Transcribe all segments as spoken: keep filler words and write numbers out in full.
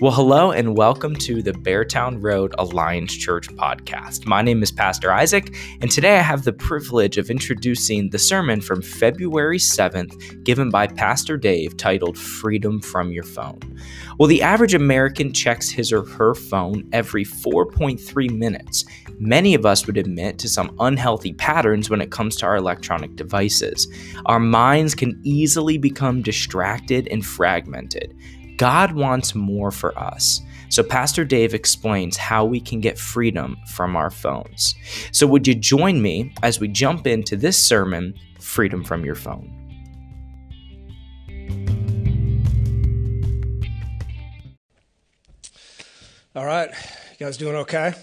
Well, hello and welcome to the Beartown Road Alliance Church podcast. My name is Pastor Isaac, and today I have the privilege of introducing the sermon from February seventh given by Pastor Dave titled Freedom from Your Phone. Well, the average American checks his or her phone every four point three minutes. Many of us would admit to some unhealthy patterns when it comes to our electronic devices. Our minds can easily become distracted and fragmented. God wants more for us. So Pastor Dave explains how we can get freedom from our phones. So would you join me as we jump into this sermon, Freedom from Your Phone? All right, you guys doing okay?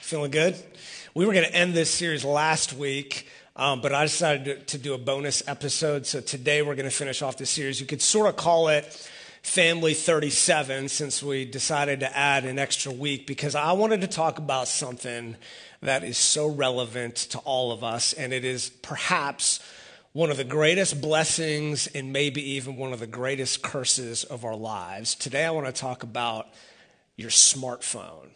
Feeling good? We were going to end this series last week, Um, but I decided to do a bonus episode, so today we're going to finish off this series. You could sort of call it Family thirty-seven, since we decided to add an extra week, because I wanted to talk about something that is so relevant to all of us, and it is perhaps one of the greatest blessings and maybe even one of the greatest curses of our lives. Today I want to talk about your smartphone.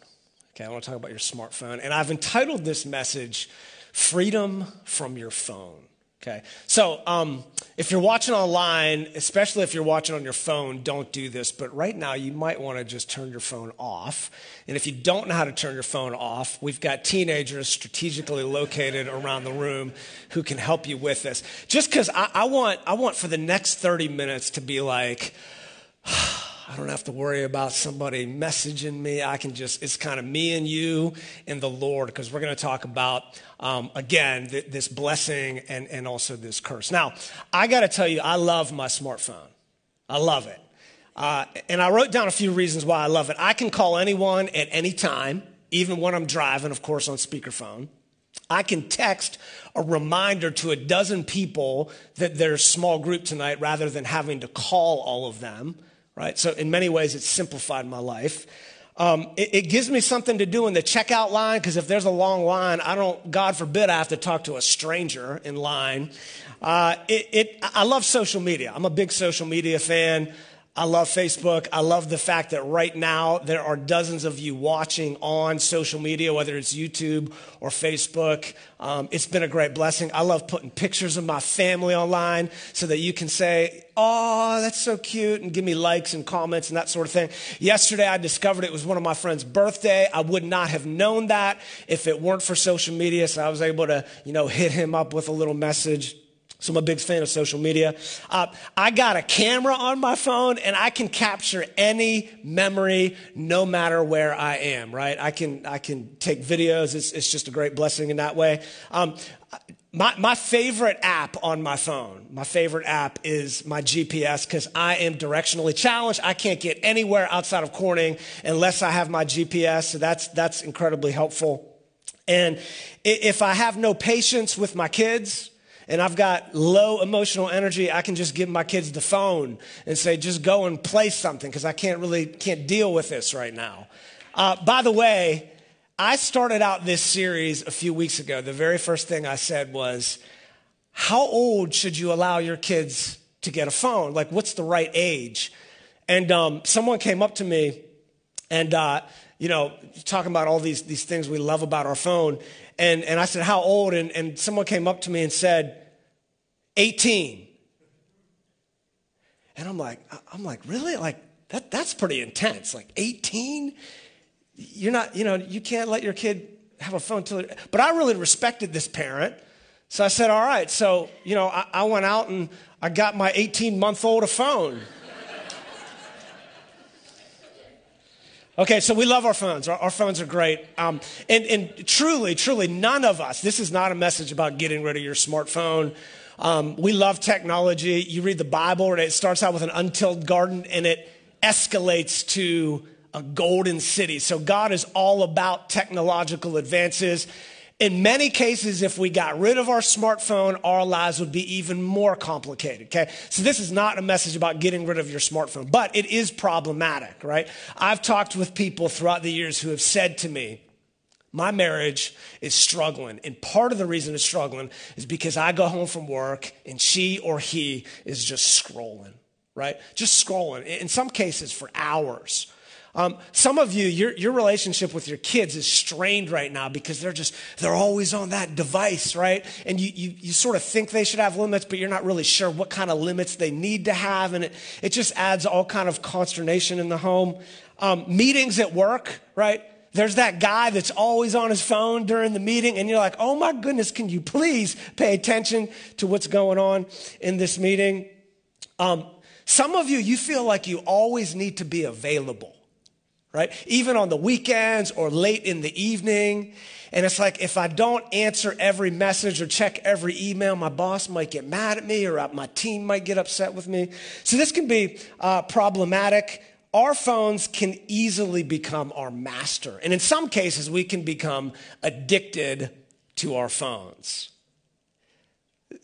Okay, I want to talk about your smartphone, and I've entitled this message Freedom from Your Phone. Okay, so um, if you're watching online, especially if you're watching on your phone, don't do this. But right now, you might want to just turn your phone off. And if you don't know how to turn your phone off, we've got teenagers strategically located around the room who can help you with this. Just because I, I want, I want for the next thirty minutes to be like, I don't have to worry about somebody messaging me. I can just, it's kind of me and you and the Lord, because we're going to talk about, um, again, th- this blessing and, and also this curse. Now, I got to tell you, I love my smartphone. I love it. Uh, and I wrote down a few reasons why I love it. I can call anyone at any time, even when I'm driving, of course, on speakerphone. I can text a reminder to a dozen people that there's small group tonight rather than having to call all of them. Right? So in many ways, it's simplified my life. Um, it, it gives me something to do in the checkout line, because if there's a long line, I don't, God forbid, I have to talk to a stranger in line. Uh, it, it, I love social media. I'm a big social media fan. I love Facebook. I love the fact that right now there are dozens of you watching on social media, whether it's YouTube or Facebook. Um, it's been a great blessing. I love putting pictures of my family online so that you can say, oh, that's so cute, and give me likes and comments and that sort of thing. Yesterday, I discovered it was one of my friend's birthday. I would not have known that if it weren't for social media, so I was able to, you know, hit him up with a little message. So I'm a big fan of social media. Uh, I got a camera on my phone, and I can capture any memory no matter where I am, right? I can I can take videos. It's, it's just a great blessing in that way. Um, My my favorite app on my phone, my favorite app is my G P S, because I am directionally challenged. I can't get anywhere outside of Corning unless I have my G P S, so that's that's incredibly helpful. And if I have no patience with my kids and I've got low emotional energy, I can just give my kids the phone and say, just go and play something, because I can't really can't deal with this right now. Uh, by the way, I started out this series a few weeks ago. The very first thing I said was, how old should you allow your kids to get a phone? Like, what's the right age? And um, someone came up to me and, uh, you know, talking about all these, these things we love about our phone. And, and I said, how old? And, and someone came up to me and said, eighteen. And I'm like, I'm like, really? Like, that that's pretty intense. Like, eighteen? You're not, you know, you can't let your kid have a phone till. But I really respected this parent, so I said, "All right." So, you know, I, I went out and I got my eighteen-month-old a phone. Okay, so we love our phones. Our, our phones are great, um, and and truly, truly, none of us. This is not a message about getting rid of your smartphone. Um, we love technology. You read the Bible, and it starts out with an untilled garden, and it escalates to a golden city. So God is all about technological advances. In many cases, if we got rid of our smartphone, our lives would be even more complicated, okay? So this is not a message about getting rid of your smartphone, but it is problematic, right? I've talked with people throughout the years who have said to me, my marriage is struggling, and part of the reason it's struggling is because I go home from work and she or he is just scrolling, right? Just scrolling, in some cases for hours. Um, some of you, your, your relationship with your kids is strained right now because they're just, they're always on that device, right? And you, you, you sort of think they should have limits, but you're not really sure what kind of limits they need to have. And it, it just adds all kind of consternation in the home. Um, meetings at work, right? There's that guy that's always on his phone during the meeting, and you're like, oh my goodness, can you please pay attention to what's going on in this meeting? Um, some of you, you feel like you always need to be available, right? Even on the weekends or late in the evening. And it's like, if I don't answer every message or check every email, my boss might get mad at me or my team might get upset with me. So this can be uh, problematic. Our phones can easily become our master. And in some cases, we can become addicted to our phones.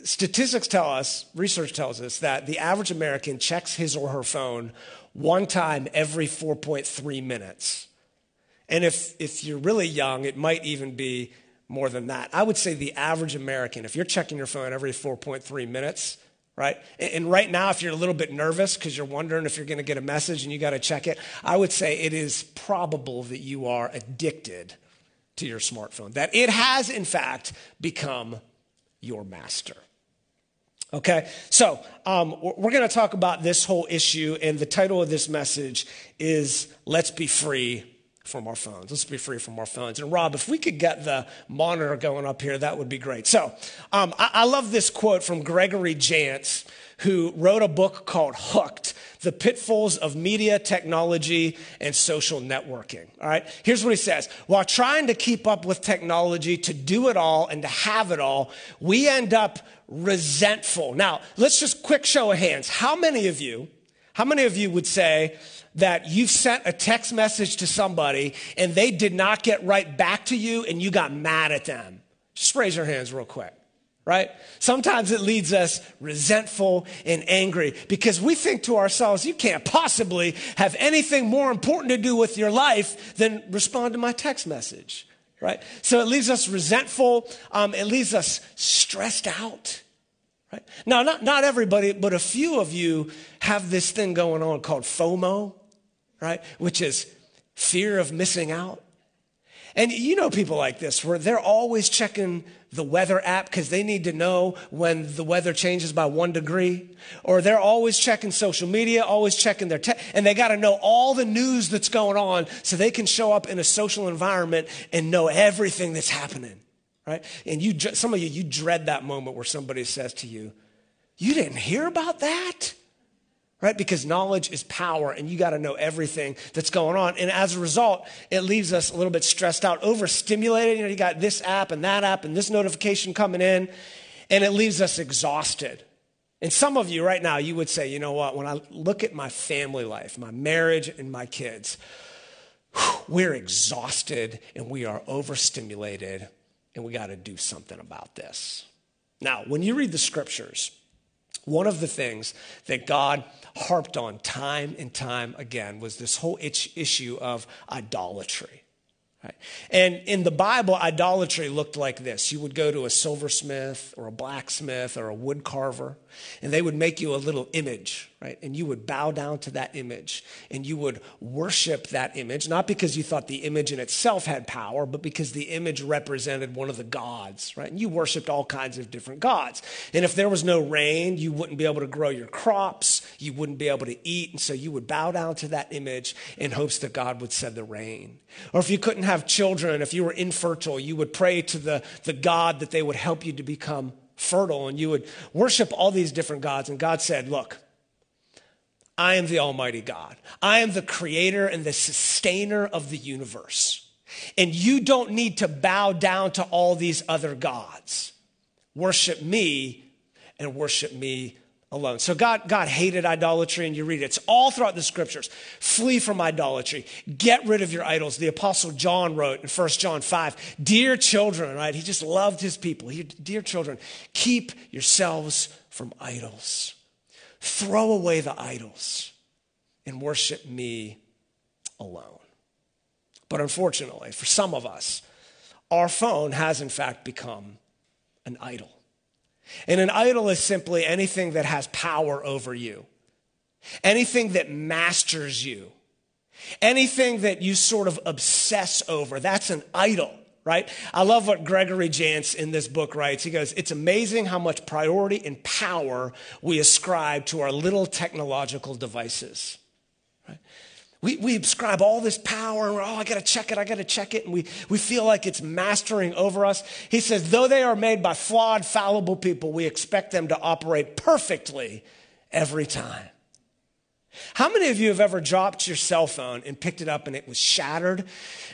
Statistics tell us, research tells us, that the average American checks his or her phone one time every four point three minutes. And if, if you're really young, it might even be more than that. I would say the average American, if you're checking your phone every four point three minutes, right? And right now, if you're a little bit nervous because you're wondering if you're going to get a message and you got to check it, I would say it is probable that you are addicted to your smartphone, that it has, in fact, become your master. Okay, so um, we're going to talk about this whole issue, and the title of this message is Let's Be Free from Our Phones. Let's be free from our phones. And Rob, if we could get the monitor going up here, that would be great. So um, I, I love this quote from Gregory Jantz, who wrote a book called Hooked, The Pitfalls of Media, Technology, and Social Networking. All right, here's what he says. While trying to keep up with technology, to do it all and to have it all, we end up resentful. Now, let's just quick show of hands. How many of you, how many of you would say that you've sent a text message to somebody and they did not get right back to you and you got mad at them? Just raise your hands real quick, right? Sometimes it leads us resentful and angry because we think to ourselves, you can't possibly have anything more important to do with your life than respond to my text message, right? So it leaves us resentful. Um, it leaves us stressed out. Right? Now, not, not everybody, but a few of you have this thing going on called FOMO, right? Which is fear of missing out. And you know people like this where they're always checking the weather app because they need to know when the weather changes by one degree. Or they're always checking social media, always checking their tech, and they got to know all the news that's going on so they can show up in a social environment and know everything that's happening, right? And you, some of you, you dread that moment where somebody says to you, you didn't hear about that? Right? Because knowledge is power, and you got to know everything that's going on. And as a result, it leaves us a little bit stressed out, overstimulated. You know, you got this app and that app and this notification coming in, and it leaves us exhausted. And some of you right now, you would say, you know what? When I look at my family life, my marriage and my kids, we're exhausted and we are overstimulated, and we got to do something about this. Now, when you read the scriptures, one of the things that God harped on time and time again was this whole itch, issue of idolatry. Right? And in the Bible, idolatry looked like this. You would go to a silversmith or a blacksmith or a wood carver, and they would make you a little image, right? And you would bow down to that image, and you would worship that image, not because you thought the image in itself had power, but because the image represented one of the gods, right? And you worshiped all kinds of different gods. And if there was no rain, you wouldn't be able to grow your crops, you wouldn't be able to eat, and so you would bow down to that image in hopes that God would send the rain. Or if you couldn't have children, if you were infertile, you would pray to the, the God that they would help you to become fertile, and you would worship all these different gods. And God said, look, I am the Almighty God. I am the creator and the sustainer of the universe. And you don't need to bow down to all these other gods. Worship me and worship me alone. So God, God hated idolatry, and you read it. It's all throughout the scriptures. Flee from idolatry. Get rid of your idols. The Apostle John wrote in First John five, dear children, right? He just loved his people. He, dear children, keep yourselves from idols. Throw away the idols and worship me alone. But unfortunately, for some of us, our phone has in fact become an idol. And an idol is simply anything that has power over you, anything that masters you, Anything that you sort of obsess over, that's an idol, right? I love what Gregory Jantz in this book writes. He goes, it's amazing how much priority and power we ascribe to our little technological devices, right? We, we ascribe all this power, and we're, oh, I got to check it, I got to check it, and we, we feel like it's mastering over us. He says, though they are made by flawed, fallible people, we expect them to operate perfectly every time. How many of you have ever dropped your cell phone and picked it up and it was shattered,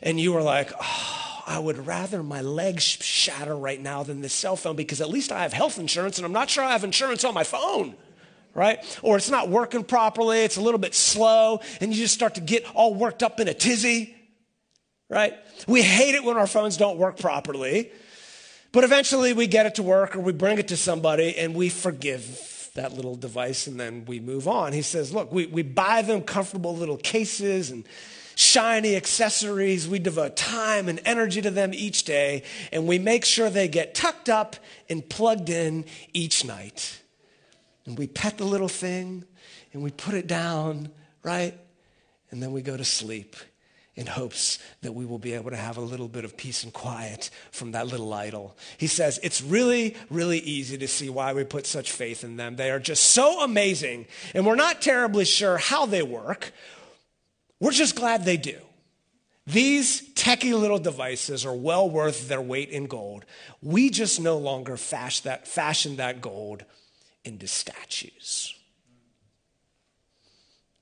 and you were like, oh, I would rather my legs shatter right now than this cell phone, because at least I have health insurance, and I'm not sure I have insurance on my phone, right? Or it's not working properly, it's a little bit slow, and you just start to get all worked up in a tizzy, right? We hate it when our phones don't work properly, but eventually we get it to work, or we bring it to somebody, and we forgive that little device, and then we move on. He says, look, we, we buy them comfortable little cases and shiny accessories. We devote time and energy to them each day, and we make sure they get tucked up and plugged in each night. And we pet the little thing, and we put it down, right? And then we go to sleep in hopes that we will be able to have a little bit of peace and quiet from that little idol. He says, it's really, really easy to see why we put such faith in them. They are just so amazing, and we're not terribly sure how they work. We're just glad they do. These techie little devices are well worth their weight in gold. We just no longer fashion that, fashion that gold into statues.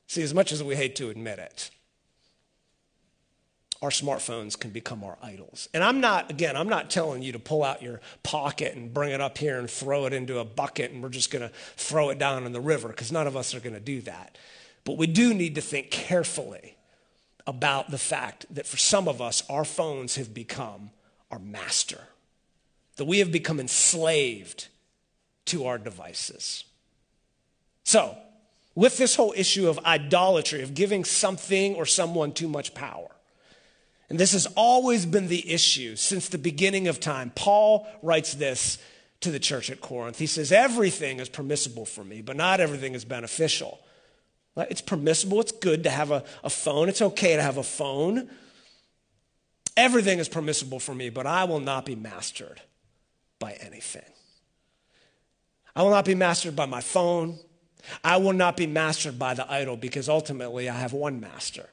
See, as much as we hate to admit it, our smartphones can become our idols. And I'm not, again, I'm not telling you to pull out your pocket and bring it up here and throw it into a bucket and we're just going to throw it down in the river, because none of us are going to do that. But we do need to think carefully about the fact that for some of us, our phones have become our master, that we have become enslaved to our devices. So, with this whole issue of idolatry, of giving something or someone too much power, and this has always been the issue since the beginning of time. Paul writes this to the church at Corinth. He says, everything is permissible for me, but not everything is beneficial. It's permissible. It's good to have a, a phone. It's okay to have a phone. Everything is permissible for me, but I will not be mastered by anything. I will not be mastered by my phone. I will not be mastered by the idol, because ultimately I have one master,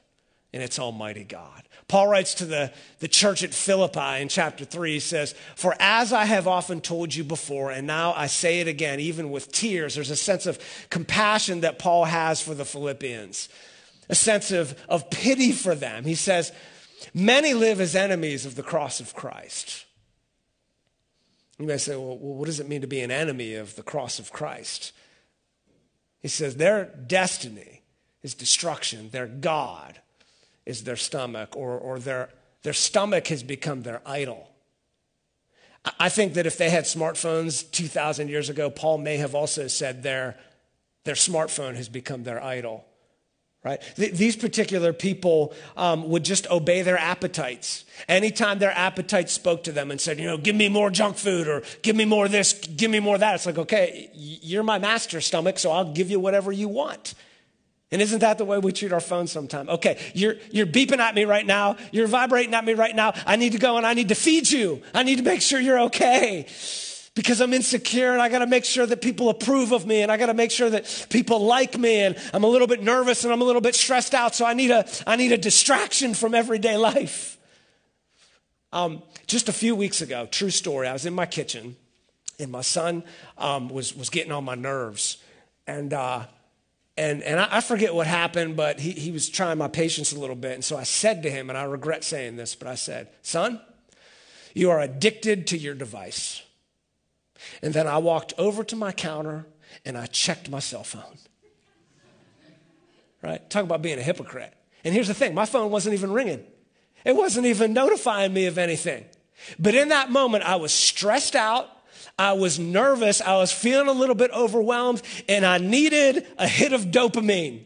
and it's Almighty God. Paul writes to the, the church at Philippi in chapter three, he says, for as I have often told you before, and now I say it again, even with tears, there's a sense of compassion that Paul has for the Philippians, a sense of, of pity for them. He says, many live as enemies of the cross of Christ. You may say, well, what does it mean to be an enemy of the cross of Christ? He says, their destiny is destruction, their God is their stomach, or, or their, their stomach has become their idol. I think that if they had smartphones two thousand years ago, Paul may have also said their, their smartphone has become their idol, right? Th- these particular people um, would just obey their appetites. Anytime their appetite spoke to them and said, you know, give me more junk food, or give me more this, give me more that. It's like, okay, you're my master, stomach, so I'll give you whatever you want. And isn't that the way we treat our phones sometimes? Okay, you're, you're beeping at me right now. You're vibrating at me right now. I need to go and I need to feed you. I need to make sure you're okay, because I'm insecure and I got to make sure that people approve of me, and I got to make sure that people like me, and I'm a little bit nervous and I'm a little bit stressed out, so I need a, I need a distraction from everyday life. Um, just a few weeks ago, true story, I was in my kitchen and my son um, was, was getting on my nerves, and uh, And and I forget what happened, but he, he was trying my patience a little bit. And so I said to him, and I regret saying this, but I said, son, you are addicted to your device. And then I walked over to my counter and I checked my cell phone. Right? Talk about being a hypocrite. And here's the thing. My phone wasn't even ringing. It wasn't even notifying me of anything. But in that moment, I was stressed out. I was nervous, I was feeling a little bit overwhelmed, and I needed a hit of dopamine.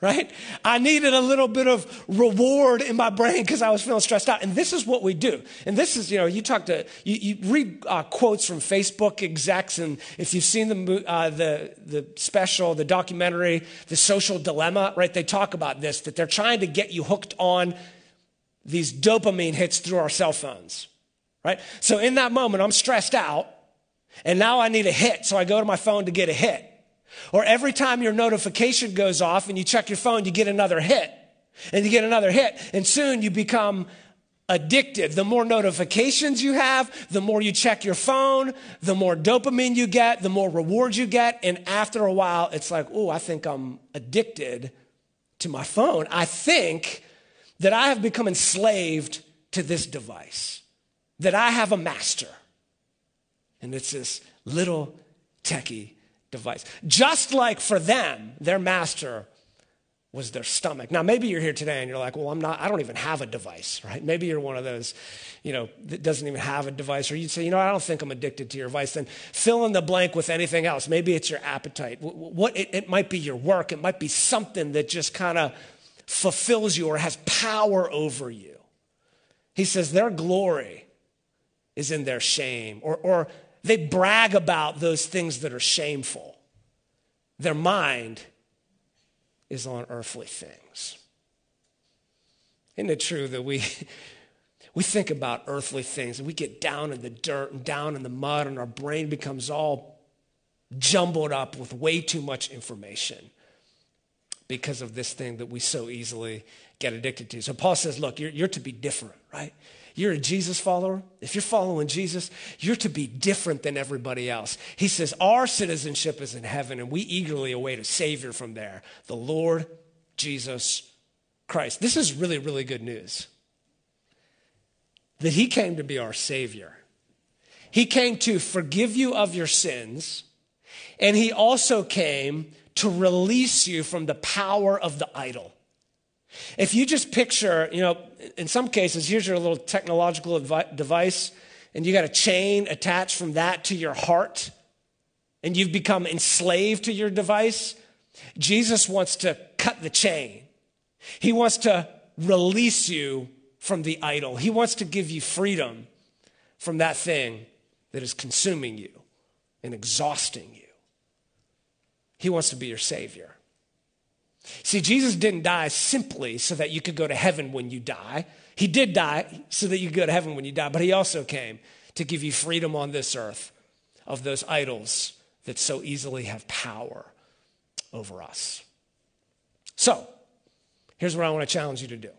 right? I needed a little bit of reward in my brain because I was feeling stressed out. And this is what we do. And this is, you know, you talk to, you, you read uh, quotes from Facebook execs. And if you've seen the, uh, the the special, the documentary, The Social Dilemma, right? They talk about this, that they're trying to get you hooked on these dopamine hits through our cell phones, right? So in that moment, I'm stressed out. And now I need a hit, so I go to my phone to get a hit. Or every time your notification goes off and you check your phone, you get another hit, and you get another hit, and soon you become addicted. The more notifications you have, the more you check your phone, the more dopamine you get, the more rewards you get, and after a while, it's like, oh, I think I'm addicted to my phone. I think that I have become enslaved to this device, that I have a master. And it's this little techie device. Just like for them, their master was their stomach. Now, maybe you're here today and you're like, well, I'm not, I don't even have a device, right? Maybe you're one of those, you know, that doesn't even have a device. Or you'd say, you know, I don't think I'm addicted to your vice. Then fill in the blank with anything else. Maybe it's your appetite. What it, it might be your work. It might be something that just kind of fulfills you or has power over you. He says their glory is in their shame, or or they brag about those things that are shameful. Their mind is on earthly things. Isn't it true that we, we think about earthly things and we get down in the dirt and down in the mud, and our brain becomes all jumbled up with way too much information because of this thing that we so easily get addicted to? So Paul says, look, you're, you're to be different, right? You're a Jesus follower. If you're following Jesus, you're to be different than everybody else. He says, our citizenship is in heaven, and we eagerly await a Savior from there, the Lord Jesus Christ. This is really, really good news, that he came to be our Savior. He came to forgive you of your sins, and he also came to release you from the power of the idol. If you just picture, you know, in some cases, here's your little technological device, and you got a chain attached from that to your heart, and you've become enslaved to your device. Jesus wants to cut the chain. He wants to release you from the idol. He wants to give you freedom from that thing that is consuming you and exhausting you. He wants to be your Savior. See, Jesus didn't die simply so that you could go to heaven when you die. He did die so that you could go to heaven when you die, but he also came to give you freedom on this earth of those idols that so easily have power over us. So, here's what I want to challenge you to do.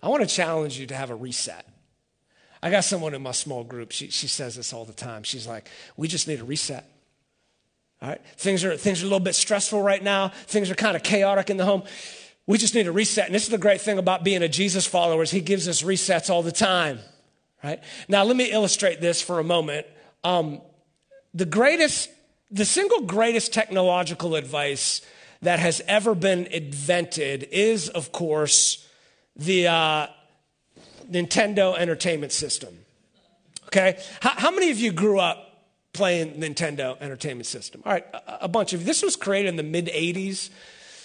I want to challenge you to have a reset. I got someone in my small group, she, she says this all the time. She's like, we just need a reset. All right, things are, things are a little bit stressful right now. Things are kind of chaotic in the home. We just need a reset. And this is the great thing about being a Jesus follower is he gives us resets all the time, right? Now, let me illustrate this for a moment. Um, the greatest, the single greatest technological advice that has ever been invented is, of course, the uh, Nintendo Entertainment System, okay? How, how many of you grew up playing Nintendo Entertainment System? All right, a, a bunch of you. This was created in the mid eighties.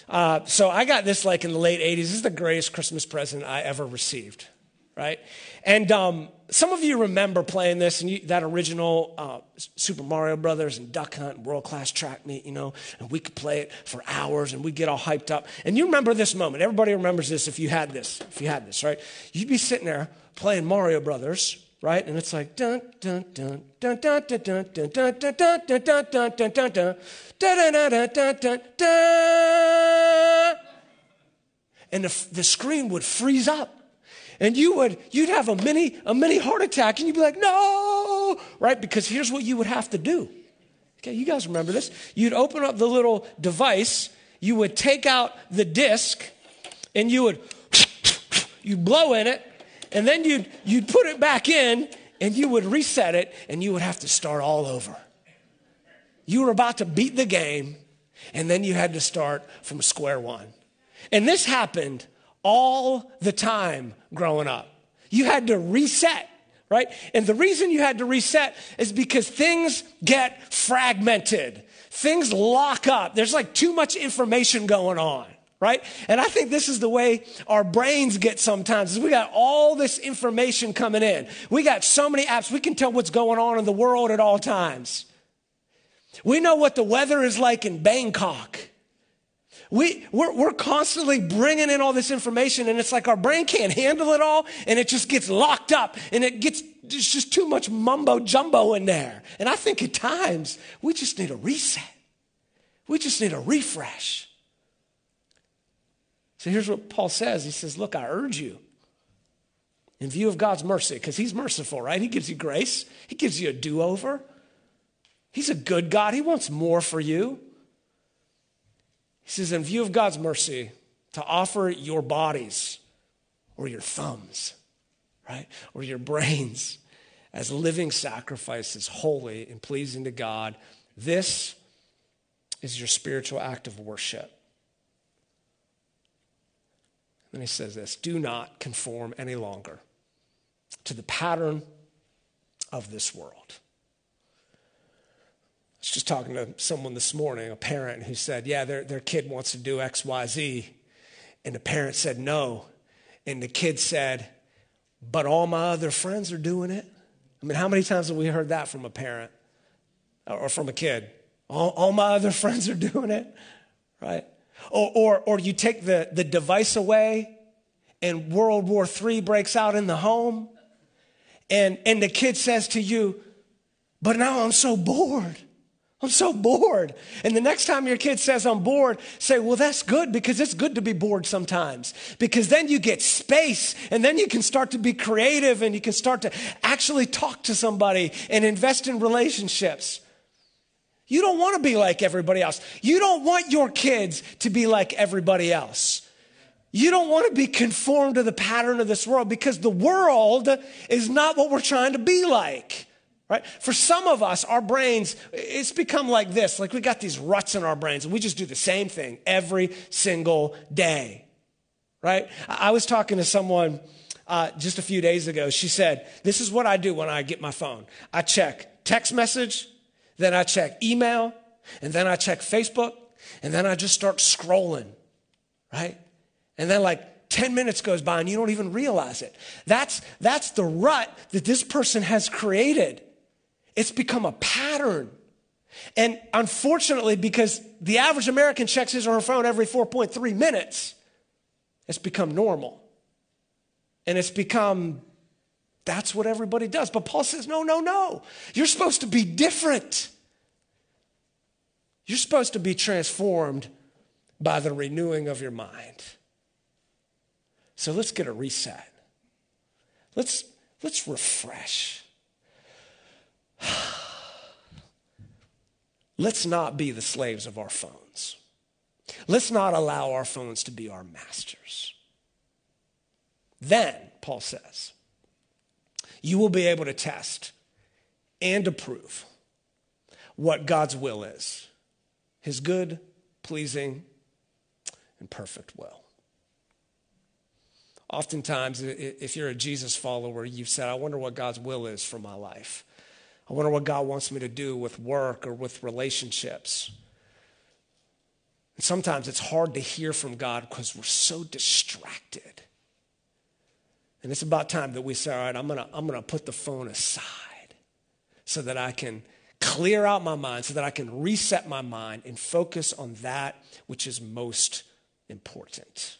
Uh, so I got this like in the late eighties. This is the greatest Christmas present I ever received, right? And um, some of you remember playing this, and you, that original uh, Super Mario Brothers and Duck Hunt and World Class Track Meet, you know, and we could play it for hours and we'd get all hyped up. And you remember this moment. Everybody remembers this if you had this, if you had this, right? You'd be sitting there playing Mario Brothers, right? And it's like dun dun dun dun dun dun dun dun dun dun dun dun dun dun dun dun dun. And the the screen would freeze up. And you would you'd have a mini a mini heart attack, and you'd be like, "No!" Right? Because here's what you would have to do. Okay, you guys remember this? You'd open up the little device, you would take out the disc, and you would you blow in it. And then you'd, you'd put it back in, and you would reset it, and you would have to start all over. You were about to beat the game, and then you had to start from square one. And this happened all the time growing up. You had to reset, right? And the reason you had to reset is because things get fragmented. Things lock up. There's like too much information going on, right? And I think this is the way our brains get sometimes, is we got all this information coming in. We got so many apps. We can tell what's going on in the world at all times. We know what the weather is like in Bangkok. We, we're, we're constantly bringing in all this information, and it's like our brain can't handle it all, and it just gets locked up, and it gets, there's just too much mumbo jumbo in there. And I think at times we just need a reset. We just need a refresh. So here's what Paul says. He says, look, I urge you, in view of God's mercy, because he's merciful, right? He gives you grace. He gives you a do-over. He's a good God. He wants more for you. He says, in view of God's mercy, to offer your bodies or your thumbs, right, or your brains as living sacrifices, holy and pleasing to God. This is your spiritual act of worship. And he says this, do not conform any longer to the pattern of this world. I was just talking to someone this morning, a parent, who said, yeah, their, their kid wants to do X, Y, Z. And the parent said no. And the kid said, but all my other friends are doing it. I mean, how many times have we heard that from a parent or from a kid? All, all my other friends are doing it, right? Or, or, or you take the, the device away and World War Three breaks out in the home, and, and the kid says to you, but now I'm so bored. I'm so bored. And the next time your kid says, I'm bored, say, well, that's good, because it's good to be bored sometimes, because then you get space, and then you can start to be creative, and you can start to actually talk to somebody and invest in relationships. You don't want to be like everybody else. You don't want your kids to be like everybody else. You don't want to be conformed to the pattern of this world, because the world is not what we're trying to be like. Right? For some of us, our brains, it's become like this. Like, we got these ruts in our brains, and we just do the same thing every single day. Right? I was talking to someone uh, just a few days ago. She said, this is what I do when I get my phone. I check text message, then I check email, and then I check Facebook, and then I just start scrolling, right? And then like ten minutes goes by, and you don't even realize it. That's, that's the rut that this person has created. It's become a pattern. And unfortunately, because the average American checks his or her phone every four point three minutes, it's become normal. And it's become, that's what everybody does. But Paul says, no, no, no. You're supposed to be different. You're supposed to be transformed by the renewing of your mind. So let's get a reset. Let's, let's refresh. Let's not be the slaves of our phones. Let's not allow our phones to be our masters. Then, Paul says, you will be able to test and approve what God's will is, his good, pleasing, and perfect will. Oftentimes, if you're a Jesus follower, you've said, I wonder what God's will is for my life. I wonder what God wants me to do with work or with relationships. And sometimes it's hard to hear from God because we're so distracted. And it's about time that we say, all right, I'm going to I'm going to put the phone aside so that I can clear out my mind, so that I can reset my mind and focus on that which is most important.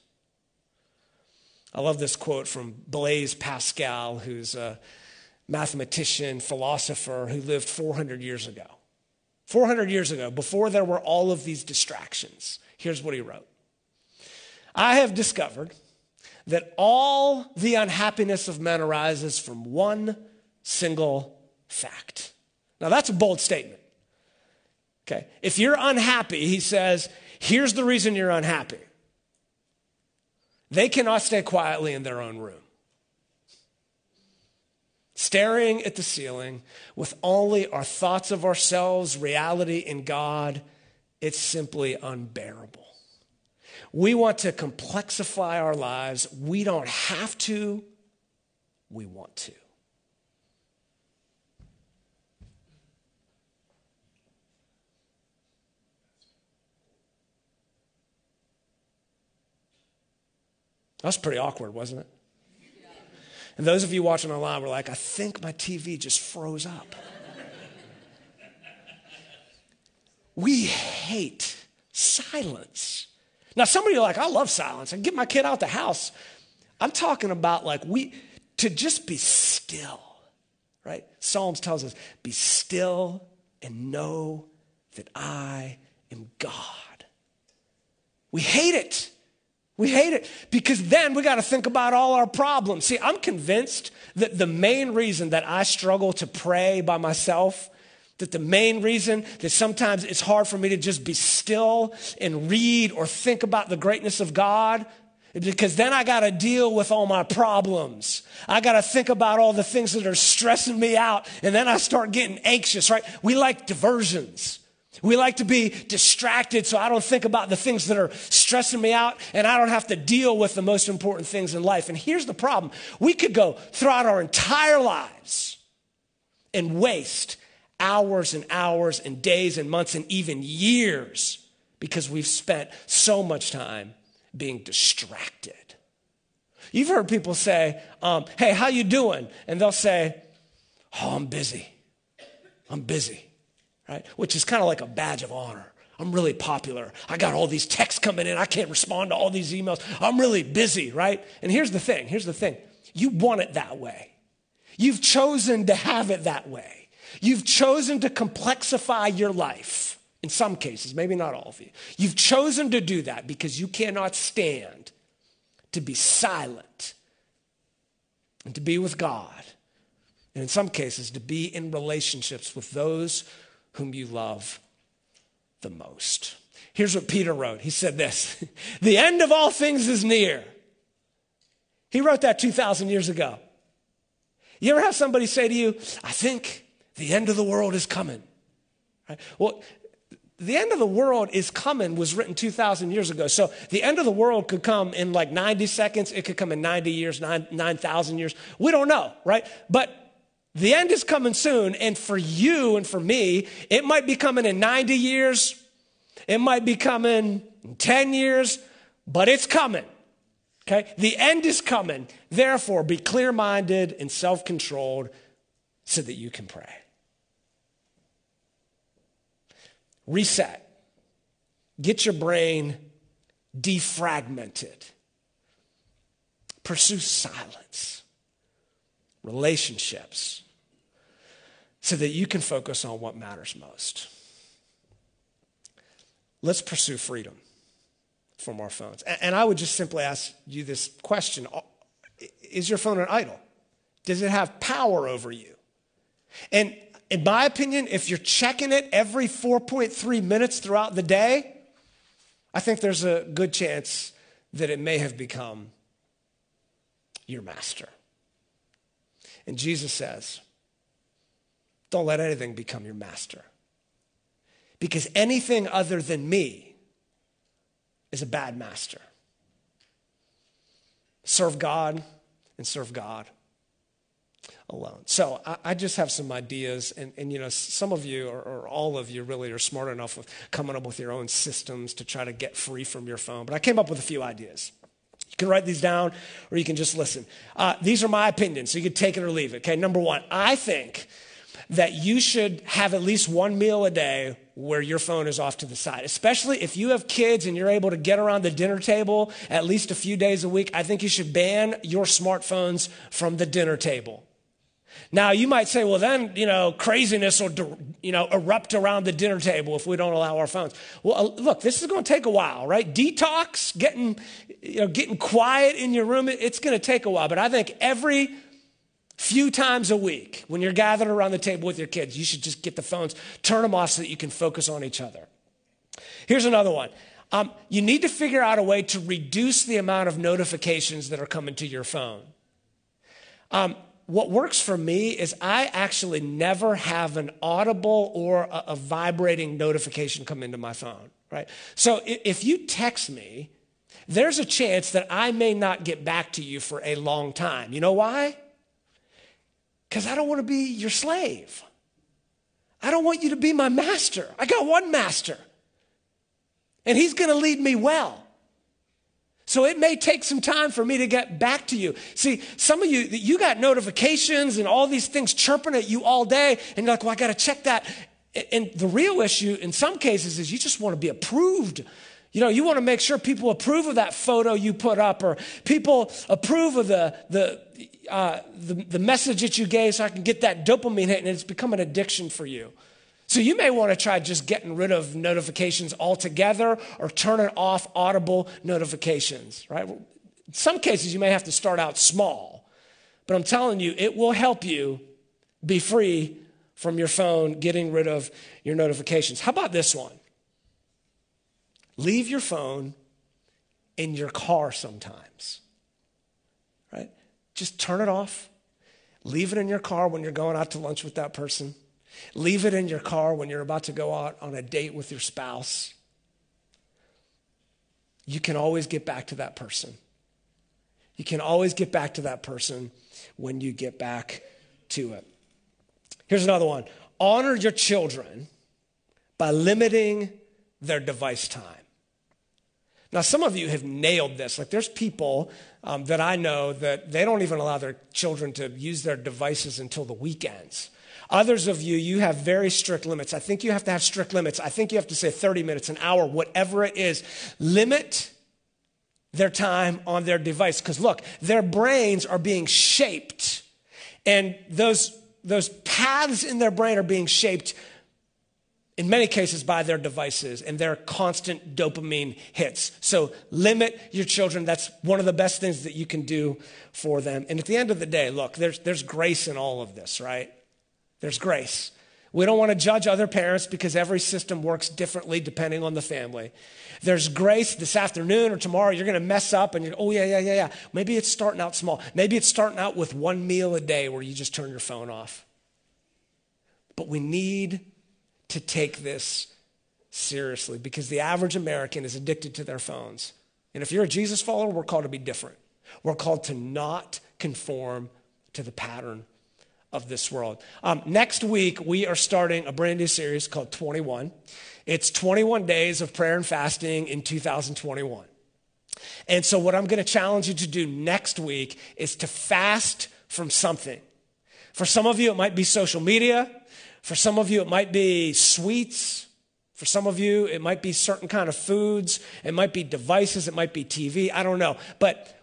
I love this quote from Blaise Pascal, who's a mathematician, philosopher who lived four hundred years ago. four hundred years ago, before there were all of these distractions. Here's what he wrote. I have discovered that all the unhappiness of men arises from one single fact. Now, that's a bold statement. Okay, if you're unhappy, he says, here's the reason you're unhappy. They cannot stay quietly in their own room, staring at the ceiling with only our thoughts of ourselves, reality, and God. It's simply unbearable. We want to complexify our lives. We don't have to. We want to. That was pretty awkward, wasn't it? And those of you watching online were like, I think my T V just froze up. We hate silence. Now, some of you are like, I love silence. I can get my kid out the house. I'm talking about like we, to just be still, right? Psalms tells us, be still and know that I am God. We hate it. We hate it because then we got to think about all our problems. See, I'm convinced that the main reason that I struggle to pray by myself, that the main reason that sometimes it's hard for me to just be still and read or think about the greatness of God, because then I got to deal with all my problems. I got to think about all the things that are stressing me out, and then I start getting anxious, right? We like diversions. We like to be distracted so I don't think about the things that are stressing me out and I don't have to deal with the most important things in life. And here's the problem. We could go throughout our entire lives and waste hours and hours and days and months and even years because we've spent so much time being distracted. You've heard people say, um, hey, how you doing? And they'll say, oh, I'm busy. I'm busy. Right? Which is kind of like a badge of honor. I'm really popular. I got all these texts coming in. I can't respond to all these emails. I'm really busy, right? And here's the thing. Here's the thing. You want it that way. You've chosen to have it that way. You've chosen to complexify your life in some cases, maybe not all of you. You've chosen to do that because you cannot stand to be silent and to be with God. And in some cases, to be in relationships with those whom you love the most. Here's what Peter wrote. He said this, the end of all things is near. He wrote that two thousand years ago. You ever have somebody say to you, I think the end of the world is coming. Right? Well, the end of the world is coming was written two thousand years ago. So the end of the world could come in like ninety seconds. It could come in ninety years, nine thousand years. We don't know, right? But the end is coming soon, and for you and for me, it might be coming in ninety years, it might be coming in ten years, but it's coming, okay? The end is coming. Therefore, be clear-minded and self-controlled so that you can pray. Reset. Get your brain defragmented. Pursue silence, relationships, so that you can focus on what matters most. Let's pursue freedom from our phones. And I would just simply ask you this question. Is your phone an idol? Does it have power over you? And in my opinion, if you're checking it every four point three minutes throughout the day, I think there's a good chance that it may have become your master. And Jesus says, don't let anything become your master, because anything other than me is a bad master. Serve God and serve God alone. So I, I just have some ideas, and, and you know, some of you or, or all of you really are smart enough with coming up with your own systems to try to get free from your phone. But I came up with a few ideas. You can write these down, or you can just listen. Uh, these are my opinions, so you can take it or leave it. Okay, number one, I think that you should have at least one meal a day where your phone is off to the side, especially if you have kids and you're able to get around the dinner table at least a few days a week. I think you should ban your smartphones from the dinner table. Now, you might say, well, then, you know, craziness will, you know, erupt around the dinner table if we don't allow our phones. Well, look, this is going to take a while, right? Detox, getting, you know, getting quiet in your room, it's going to take a while. But I think every few times a week when you're gathered around the table with your kids, you should just get the phones, turn them off so that you can focus on each other. Here's another one. Um, you need to figure out a way to reduce the amount of notifications that are coming to your phone. Um, What works for me is I actually never have an audible or a, a vibrating notification come into my phone, right? So if, if you text me, there's a chance that I may not get back to you for a long time. You know why? Because I don't want to be your slave. I don't want you to be my master. I got one master, and he's going to lead me well. So it may take some time for me to get back to you. See, some of you, you got notifications and all these things chirping at you all day, and you're like, well, I got to check that. And the real issue in some cases is you just want to be approved. You know, you want to make sure people approve of that photo you put up, or people approve of the the, uh, the the message that you gave, so I can get that dopamine hit, and it's become an addiction for you. So you may want to try just getting rid of notifications altogether, or turning off audible notifications, right? In some cases, you may have to start out small, but I'm telling you, it will help you be free from your phone, getting rid of your notifications. How about this one? Leave your phone in your car sometimes, right? Just turn it off. Leave it in your car when you're going out to lunch with that person. Leave it in your car when you're about to go out on a date with your spouse. You can always get back to that person. You can always get back to that person when you get back to it. Here's another one. Honor your children by limiting their device time. Now, some of you have nailed this. Like, there's people um, that I know that they don't even allow their children to use their devices until the weekends. Others of you, you have very strict limits. I think you have to have strict limits. I think you have to say thirty minutes, an hour, whatever it is. Limit their time on their device. Because look, their brains are being shaped. And those those paths in their brain are being shaped in many cases by their devices and their constant dopamine hits. So limit your children. That's one of the best things that you can do for them. And at the end of the day, look, there's, there's grace in all of this, right? There's grace. We don't want to judge other parents because every system works differently depending on the family. There's grace. This afternoon or tomorrow, you're going to mess up and you're, oh, yeah, yeah, yeah, yeah. Maybe it's starting out small. Maybe it's starting out with one meal a day where you just turn your phone off. But we need to take this seriously, because the average American is addicted to their phones. And if you're a Jesus follower, we're called to be different. We're called to not conform to the pattern of this world. Um, next week, we are starting a brand new series called twenty-one. It's twenty-one days of prayer and fasting in two thousand twenty-one. And so what I'm going to challenge you to do next week is to fast from something. For some of you, it might be social media. For some of you, it might be sweets. For some of you, it might be certain kind of foods. It might be devices. It might be T V. I don't know. But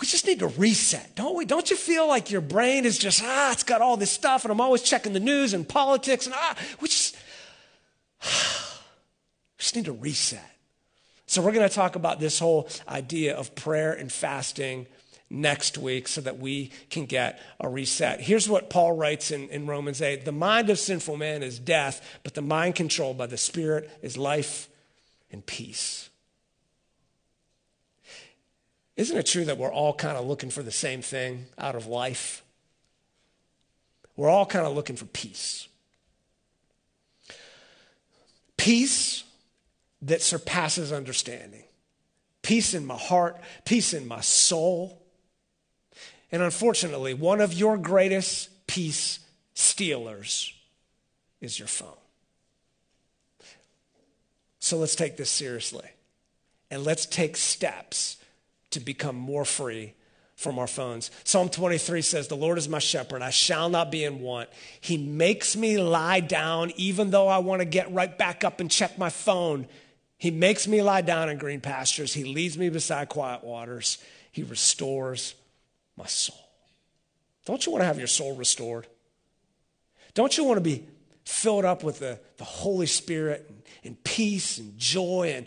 we just need to reset, don't we? Don't you feel like your brain is just, ah, it's got all this stuff, and I'm always checking the news and politics, and ah, we just, ah, we just need to reset. So we're going to talk about this whole idea of prayer and fasting next week so that we can get a reset. Here's what Paul writes in, in Romans eight. The mind of sinful man is death, but the mind controlled by the Spirit is life and peace. Isn't it true that we're all kind of looking for the same thing out of life? We're all kind of looking for peace. Peace that surpasses understanding. Peace in my heart, peace in my soul. And unfortunately, one of your greatest peace stealers is your phone. So let's take this seriously. And let's take steps to become more free from our phones. Psalm twenty-three says, the Lord is my shepherd, I shall not be in want. He makes me lie down, even though I want to get right back up and check my phone. He makes me lie down in green pastures. He leads me beside quiet waters. He restores my soul. Don't you want to have your soul restored? Don't you want to be filled up with the, the Holy Spirit and, and peace and joy? And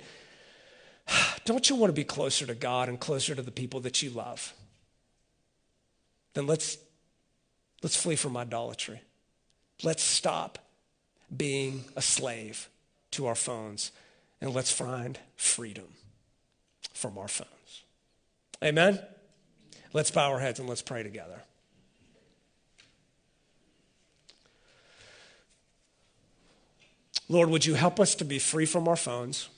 don't you want to be closer to God and closer to the people that you love? Then let's, let's flee from idolatry. Let's stop being a slave to our phones, and let's find freedom from our phones. Amen? Let's bow our heads and let's pray together. Lord, would you help us to be free from our phones?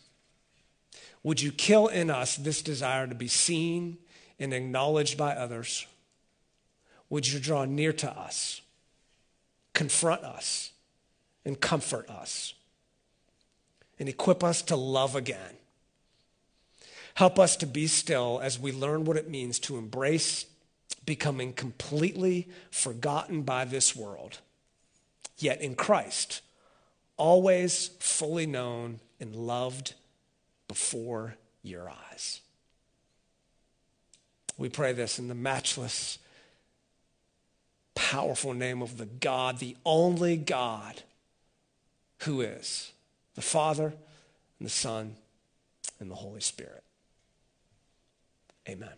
Would you kill in us this desire to be seen and acknowledged by others? Would you draw near to us, confront us, and comfort us, and equip us to love again? Help us to be still as we learn what it means to embrace becoming completely forgotten by this world, yet in Christ, always fully known and loved before your eyes. We pray this in the matchless, powerful name of the God, the only God, who is the Father and the Son and the Holy Spirit. Amen.